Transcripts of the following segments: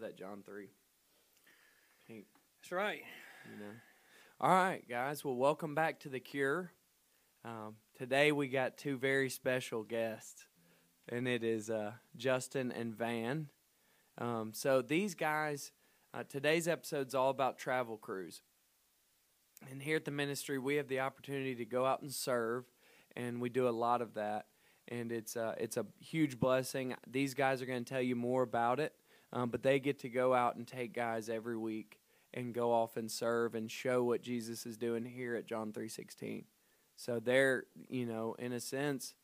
That John 3. That's right. You know. All right, guys. Well, welcome back to The Cure. Today we got two very special guests, and it is Justin and Van. So these guys, today's episode's all about travel crews. And here at the ministry, we have the opportunity to go out and serve, and we do a lot of that. And it's a huge blessing. These guys are going to tell you more about it. But they get to go out and take guys every week and go off and serve and show what Jesus is doing here at John 3:16. So they're, you know, in a sense,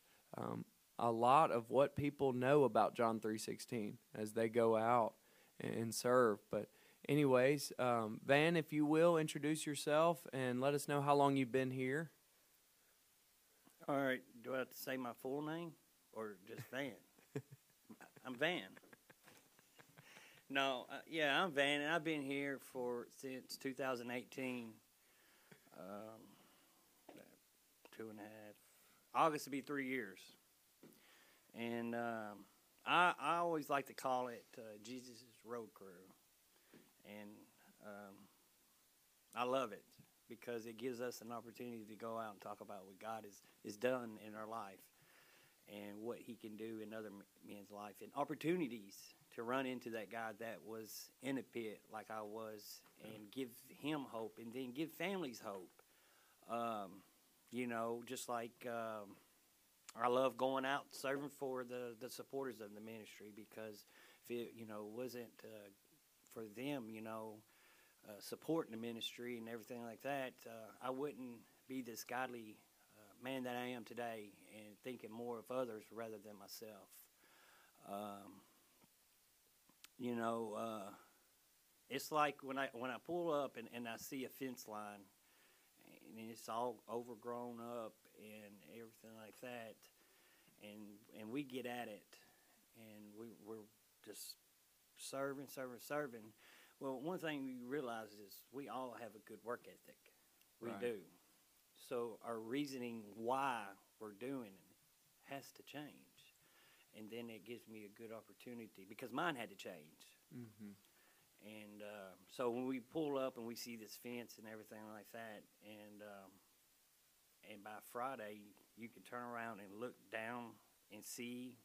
a lot of what people know about John 3:16 as they go out and serve. But anyways, Van, if you will, introduce yourself and let us know how long you've been here. All right. Do I have to say my full name or just Van? I'm Van. No, yeah, I'm Van, and I've been here since 2018, August will be 3 years, and I always like to call it Jesus' Road Crew, and I love it because it gives us an opportunity to go out and talk about what God has done in our life and what He can do in other men's life and opportunities to run into that guy that was in a pit like I was and give him hope and then give families hope. You know, just like I love going out serving for the supporters of the ministry because if it, you know, wasn't for them, you know, supporting the ministry and everything like that, I wouldn't be this godly man that I am today and thinking more of others rather than myself. You know, it's like when I pull up and I see a fence line, and it's all overgrown up and everything like that, and we get at it, and we're just serving. Well, one thing we realize is we all have a good work ethic. We right. do. So our reasoning why we're doing it has to change. And then it gives me a good opportunity because mine had to change. Mm-hmm. And so when we pull up and we see this fence and everything like that, and by Friday you can turn around and look down and see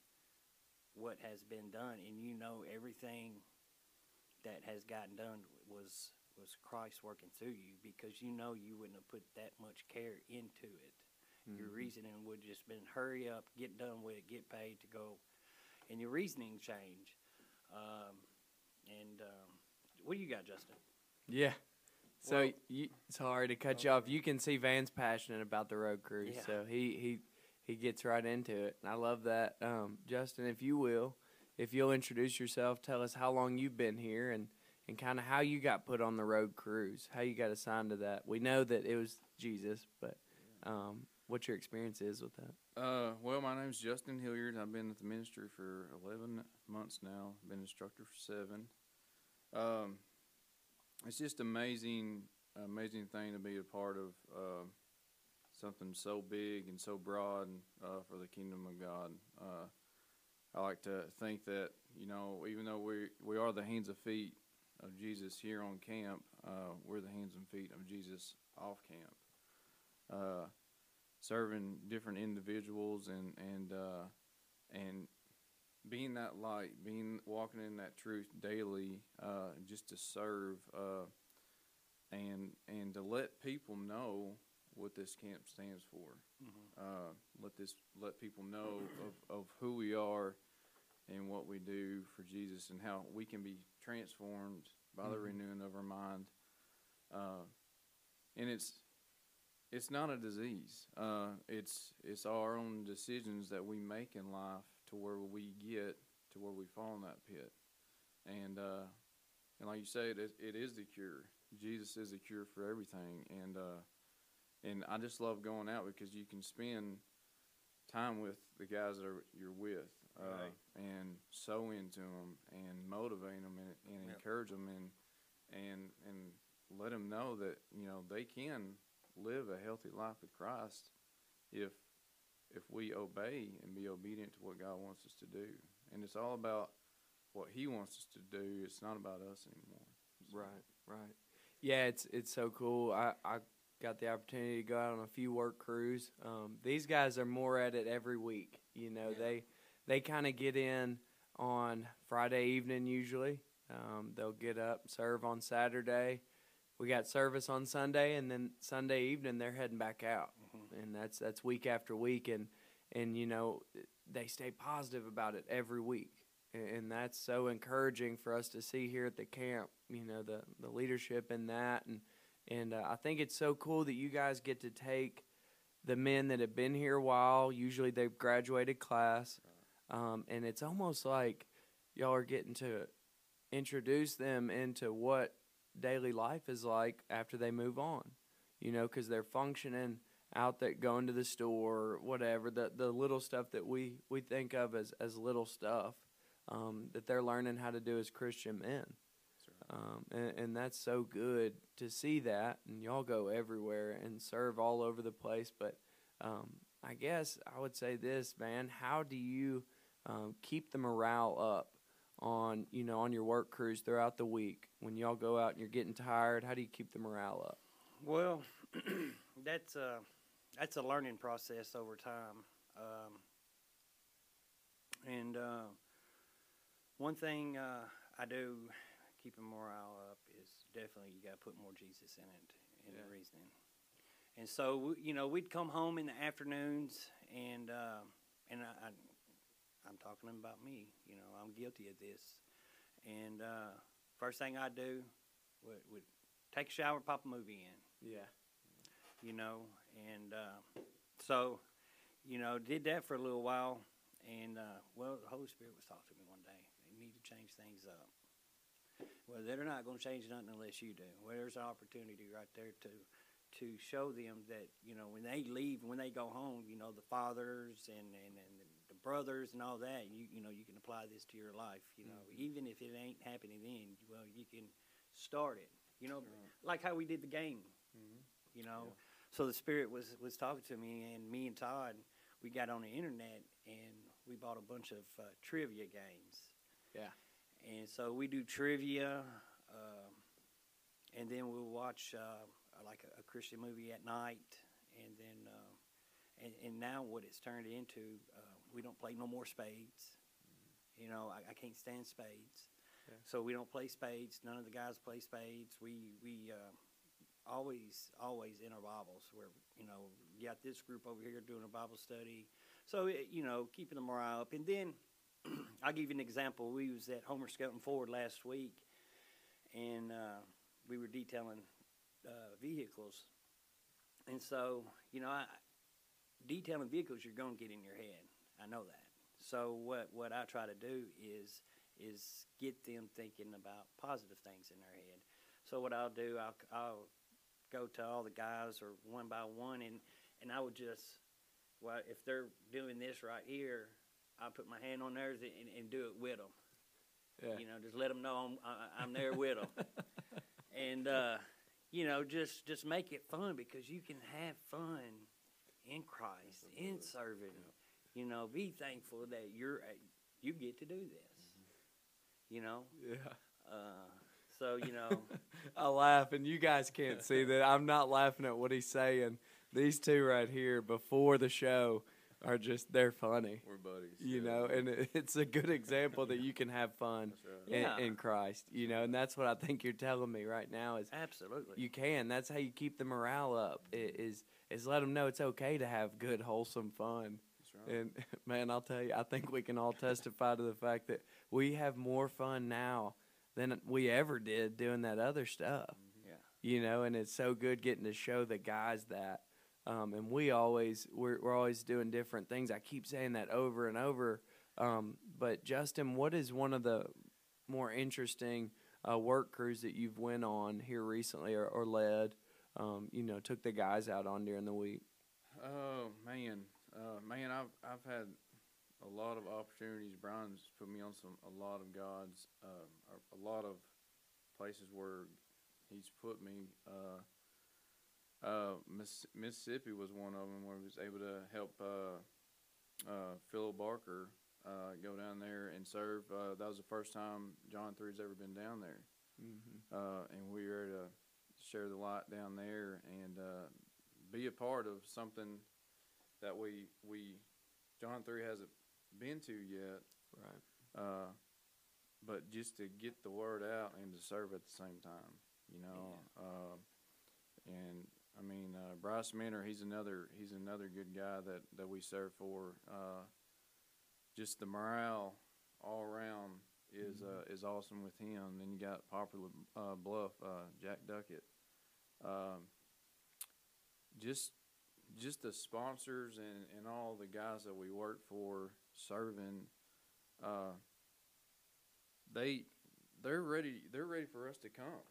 what has been done, and you know everything that has gotten done was Christ working through you because you know you wouldn't have put that much care into it. Mm-hmm. Your reasoning would just been hurry up, get done with it, get paid to go, and your reasoning change. What do you got, Justin? Yeah. So sorry to cut you off. You can see Van's passionate about the road crew, yeah. So he gets right into it, and I love that. Justin, if you'll introduce yourself, tell us how long you've been here and kind of how you got put on the road crews, how you got assigned to that. We know that it was Jesus, but. What your experience is with that? Well, my name's Justin Hilliard. I've been at the ministry for 11 months now. Been instructor for 7. It's just amazing thing to be a part of something so big and so broad for the kingdom of God. I like to think that, you know, even though we are the hands and feet of Jesus here on camp, we're the hands and feet of Jesus off camp. Serving different individuals and being that light, walking in that truth daily, just to serve and to let people know what this camp stands for. Mm-hmm. Let people know of who we are and what we do for Jesus and how we can be transformed by the renewing of our mind. And it's not a disease. It's our own decisions that we make in life to where we fall in that pit, and like you say, it is the cure. Jesus is a cure for everything. And I just love going out because you can spend time with the guys that you're with, right. And sow into them and motivate them and yep. encourage them and let them know that, you know, they can live a healthy life with Christ if we obey and be obedient to what God wants us to do. And it's all about what He wants us to do. It's not about us anymore. So. Right, right. Yeah, it's so cool. I got the opportunity to go out on a few work crews. These guys are more at it every week. You know, yeah. they kind of get in on Friday evening usually. They'll get up, serve on Saturday. We got service on Sunday, and then Sunday evening they're heading back out. Mm-hmm. And that's week after week. And you know, they stay positive about it every week. And that's so encouraging for us to see here at the camp, you know, the leadership in that. And I think it's so cool that you guys get to take the men that have been here a while. Usually they've graduated class. And it's almost like y'all are getting to introduce them into what daily life is like after they move on, you know, because they're functioning out there, going to the store, whatever, the little stuff that we think of as little stuff that they're learning how to do as Christian men. And that's so good to see that, and y'all go everywhere and serve all over the place. But I guess I would say this, man, how do you keep the morale up on, you know, on your work crews throughout the week when y'all go out and you're getting tired? How do you keep the morale up? Well, that's a learning process over time. One thing I do keeping morale up is definitely you got to put more Jesus in it, in yeah. the reasoning. And so, you know, we'd come home in the afternoons, and I'm talking about me. You know, I'm guilty of this. And first thing I'd do would take a shower, pop a movie in. Yeah. You know, and so, you know, did that for a little while. And, well, the Holy Spirit was talking to me one day. You need to change things up. Well, they're not going to change nothing unless you do. Well, there's an opportunity right there to show them that, you know, when they leave, when they go home, you know, the fathers and the brothers and all that, you know, you can apply this to your life, you know. Mm-hmm. Even if it ain't happening then, well, you can start it. You know, right. Like how we did the game, mm-hmm. you know. Yeah. So the Spirit was talking to me and Todd, we got on the internet and we bought a bunch of trivia games. Yeah. And so we do trivia, and then we'll watch like a Christian movie at night. And then, and now what it's turned into, we don't play no more spades. Mm-hmm. You know, I can't stand spades, yeah. So we don't play spades. None of the guys play spades. We always in our Bibles. Where, you know, you got this group over here doing a Bible study. So it, you know, keeping the morale up, and then. I'll give you an example. We was at Homer Skelton Ford last week, and we were detailing vehicles. And so, you know, detailing vehicles, you're going to get in your head. I know that. So what I try to do is get them thinking about positive things in their head. So what I'll do, I'll go to all the guys or one by one, and I would just, well, if they're doing this right here, I put my hand on theirs and do it with them. Yeah. You know, just let them know I'm there with them. And, you know, just make it fun, because you can have fun in Christ, in serving. Yeah. You know, be thankful that you get to do this, you know. Yeah. So, you know. I laugh, and you guys can't see that. I'm not laughing at what he's saying. These two right here before the show are just, they're funny. We're buddies. You yeah. know, and it's a good example that you can have fun right. yeah. in Christ, you know, and that's what I think you're telling me right now is absolutely. You can. That's how you keep the morale up, is let them know it's okay to have good, wholesome fun. That's right. And, man, I'll tell you, I think we can all testify to the fact that we have more fun now than we ever did doing that other stuff. Mm-hmm. Yeah. You know, and it's so good getting to show the guys that. And we're always doing different things. I keep saying that over and over. But Justin, what is one of the more interesting work crews that you've went on here recently or led, took the guys out on during the week? Oh, man. I've had a lot of opportunities. Brian's put me on a lot of places where he's put me. Mississippi was one of them where he was able to help Phil Barker go down there and serve. That was the first time John Three's ever been down there. Mm-hmm. And we were to share the light down there and be a part of something that we John Three hasn't been to yet. Right. But just to get the word out and to serve at the same time, Yeah. Bryce Minner, he's another good guy that we serve for. Just the morale all around is mm-hmm. Is awesome with him. Then you got Popular Bluff, Jack Duckett. Just the sponsors and all the guys that we work for serving. They're ready for us to come.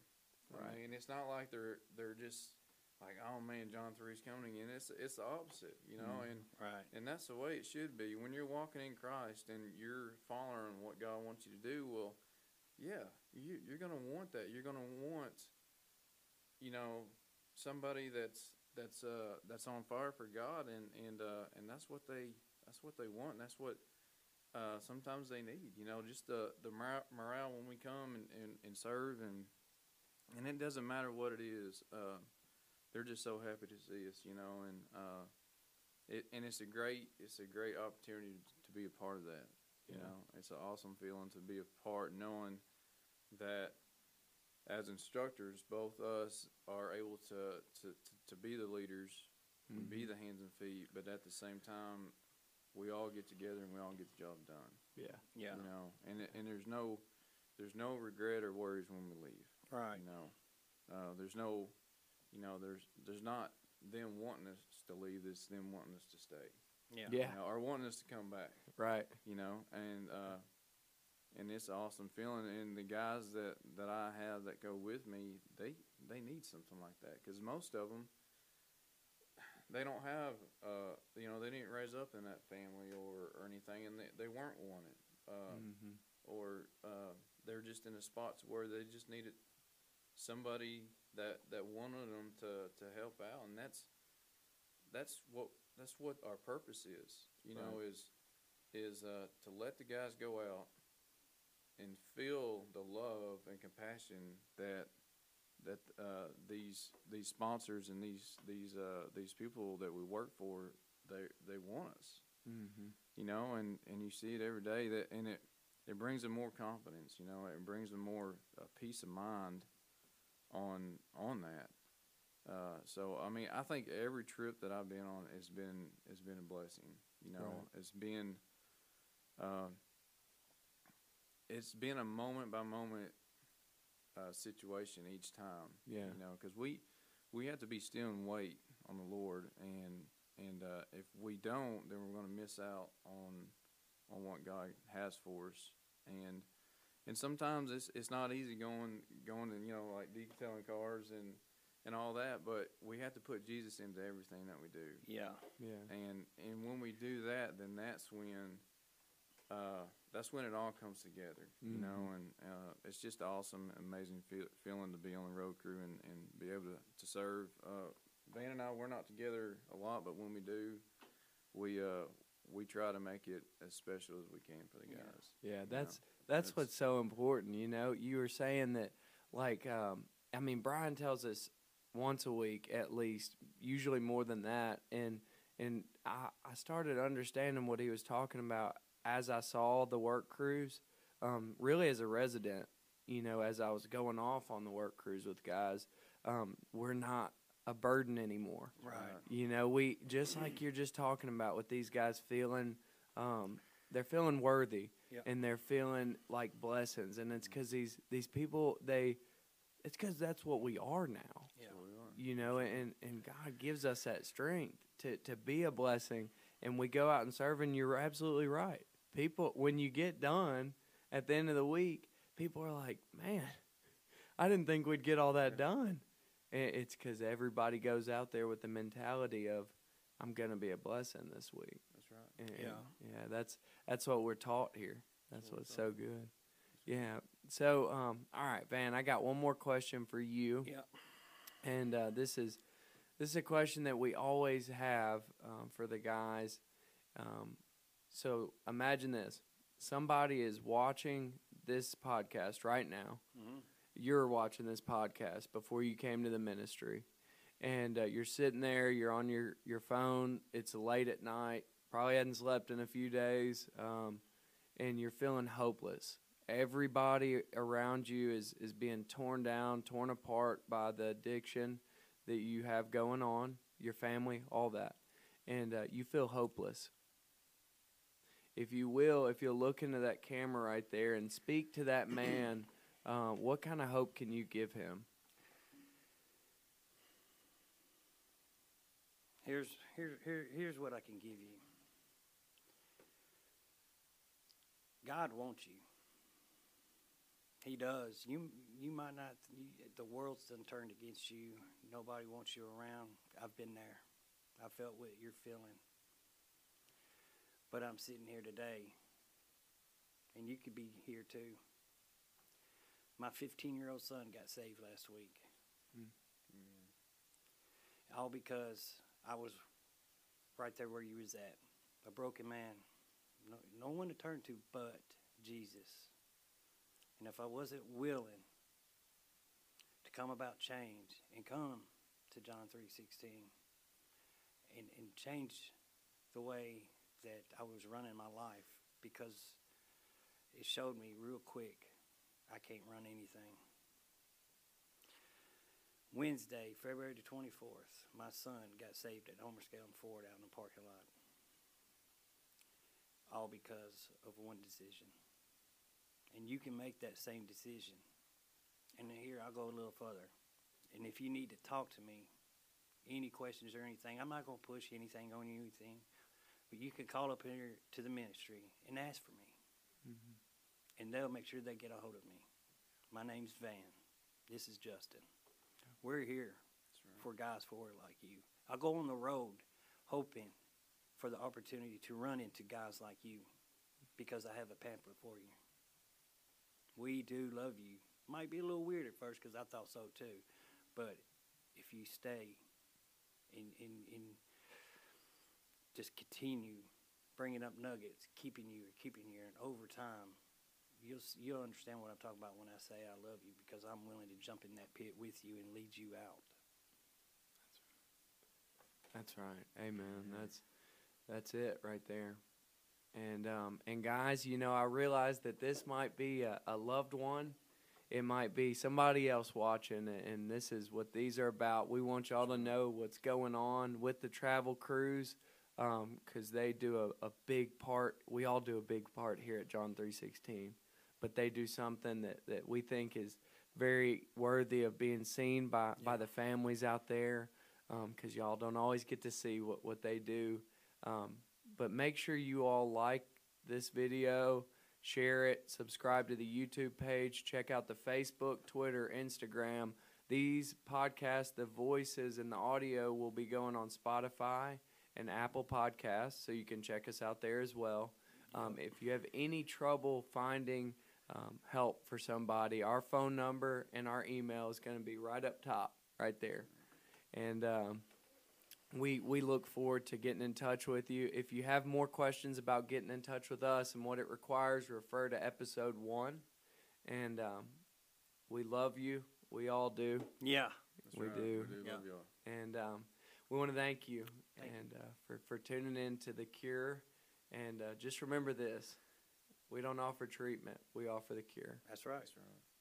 Right. I mean, it's not like they're just like, oh man, John Three's coming again. It's the opposite, and right. And that's the way it should be. When you're walking in Christ and you're following what God wants you to do, well, yeah, you're gonna want that. You're gonna want, somebody that's on fire for God, and that's what they want. And that's what sometimes they need. Just the morale when we come and serve and. And it doesn't matter what it is. They're just so happy to see us, And it's a great opportunity to be a part of that. It's an awesome feeling to be a part, knowing that as instructors, both us are able to be the leaders, mm-hmm. and be the hands and feet. But at the same time, we all get together and we all get the job done. Yeah, yeah. And there's no regret or worries when we leave. Right. There's not them wanting us to leave. It's them wanting us to stay. Yeah. Yeah. Or wanting us to come back. Right. And it's an awesome feeling. And the guys that I have that go with me, they need something like that, because most of them, they don't have they didn't raise up in that family or anything, and they weren't wanted. Mm-hmm. Or they're just in the spots where they just needed somebody that wanted them to help out, and that's what our purpose is, right. is to let the guys go out and feel the love and compassion that these sponsors and these people that we work for, they want us, mm-hmm. And you see it every day it brings them more confidence, it brings them more peace of mind on that. I think every trip that I've been on has been a blessing, Right. It's been a moment by moment situation each time. Yeah. Because we have to be still and wait on the Lord, and if we don't, then we're going to miss out on what God has for us, and sometimes it's not easy going and like detailing cars and all that, but we have to put Jesus into everything that we do. Yeah, yeah. And when we do that, then that's when it all comes together, mm-hmm. And it's just an awesome, amazing feeling to be on the road crew and be able to serve. Van and I, we're not together a lot, but when we do, we try to make it as special as we can for the guys. Yeah, that's what's so important. You were saying that, like, Brian tells us once a week at least, usually more than that. And I started understanding what he was talking about as I saw the work crews, really as a resident, as I was going off on the work crews with guys. We're not a burden anymore. Right. We just, like you're just talking about, with these guys feeling they're feeling worthy, yep. and they're feeling like blessings, and it's because these people, it's because that's what we are now. Yeah. And God gives us that strength to be a blessing, and we go out and serve, and you're absolutely right. People, when you get done at the end of the week, people are like, man, I didn't think we'd get all that done. It's because everybody goes out there with the mentality of, I'm going to be a blessing this week. That's right. And yeah, that's what we're taught here. That's what's so good. Yeah. So, all right, Van, I got one more question for you. Yeah. And this is a question that we always have for the guys. So imagine this. Somebody is watching this podcast right now. Mm-hmm. You're watching this podcast before you came to the ministry, and you're sitting there, you're on your phone, it's late at night, probably hadn't slept in a few days, and you're feeling hopeless. Everybody around you is being torn down, torn apart by the addiction that you have going on, your family, all that, and you feel hopeless. If you'll look into that camera right there and speak to that man, what kind of hope can you give him? Here's what I can give you. God wants you. He does. You might not. The world's done turned against you. Nobody wants you around. I've been there. I felt what you're feeling. But I'm sitting here today, and you could be here too. My 15-year-old son got saved last week. Mm-hmm. All because I was right there where you was at, a broken man. No one to turn to but Jesus. And if I wasn't willing to come about change and come to John 3:16 and change the way that I was running my life, because it showed me real quick I can't run anything. Wednesday, February the 24th, my son got saved at Homer Skelton Ford out in the parking lot. All because of one decision. And you can make that same decision. And then here, I'll go a little further. And if you need to talk to me, any questions or anything, I'm not going to push anything on you, anything. But you can call up here to the ministry and ask for me. Mm-hmm. And they'll make sure they get a hold of me. My name's Van. This is Justin. We're here for guys forward like you. I go on the road hoping for the opportunity to run into guys like you, because I have a pamphlet for you. We do love you. Might be a little weird at first, because I thought so too. But if you stay and just continue bringing up nuggets, keeping you, and over time, You'll understand what I'm talking about when I say I love you, because I'm willing to jump in that pit with you and lead you out. That's right. Amen. That's it right there. And guys, you know, I realize that this might be a loved one. It might be somebody else watching, and this is what these are about. We want y'all to know what's going on with the travel crews, because they do a big part. We all do a big part here at John 3:16. But they do something that we think is very worthy of being seen by the families out there, because y'all don't always get to see what they do. But make sure you all like this video, share it, subscribe to the YouTube page, check out the Facebook, Twitter, Instagram. These podcasts, the voices and the audio, will be going on Spotify and Apple Podcasts, so you can check us out there as well. If you have any trouble finding help for somebody, our phone number and our email is going to be right up top, right there. And we look forward to getting in touch with you. If you have more questions about getting in touch with us and what it requires, refer to episode 1. And we love you. We all do. Yeah. We do. We do love y'all. And we want to thank you for tuning in to The Cure. And just remember this, we don't offer treatment, we offer the cure. That's right. That's right.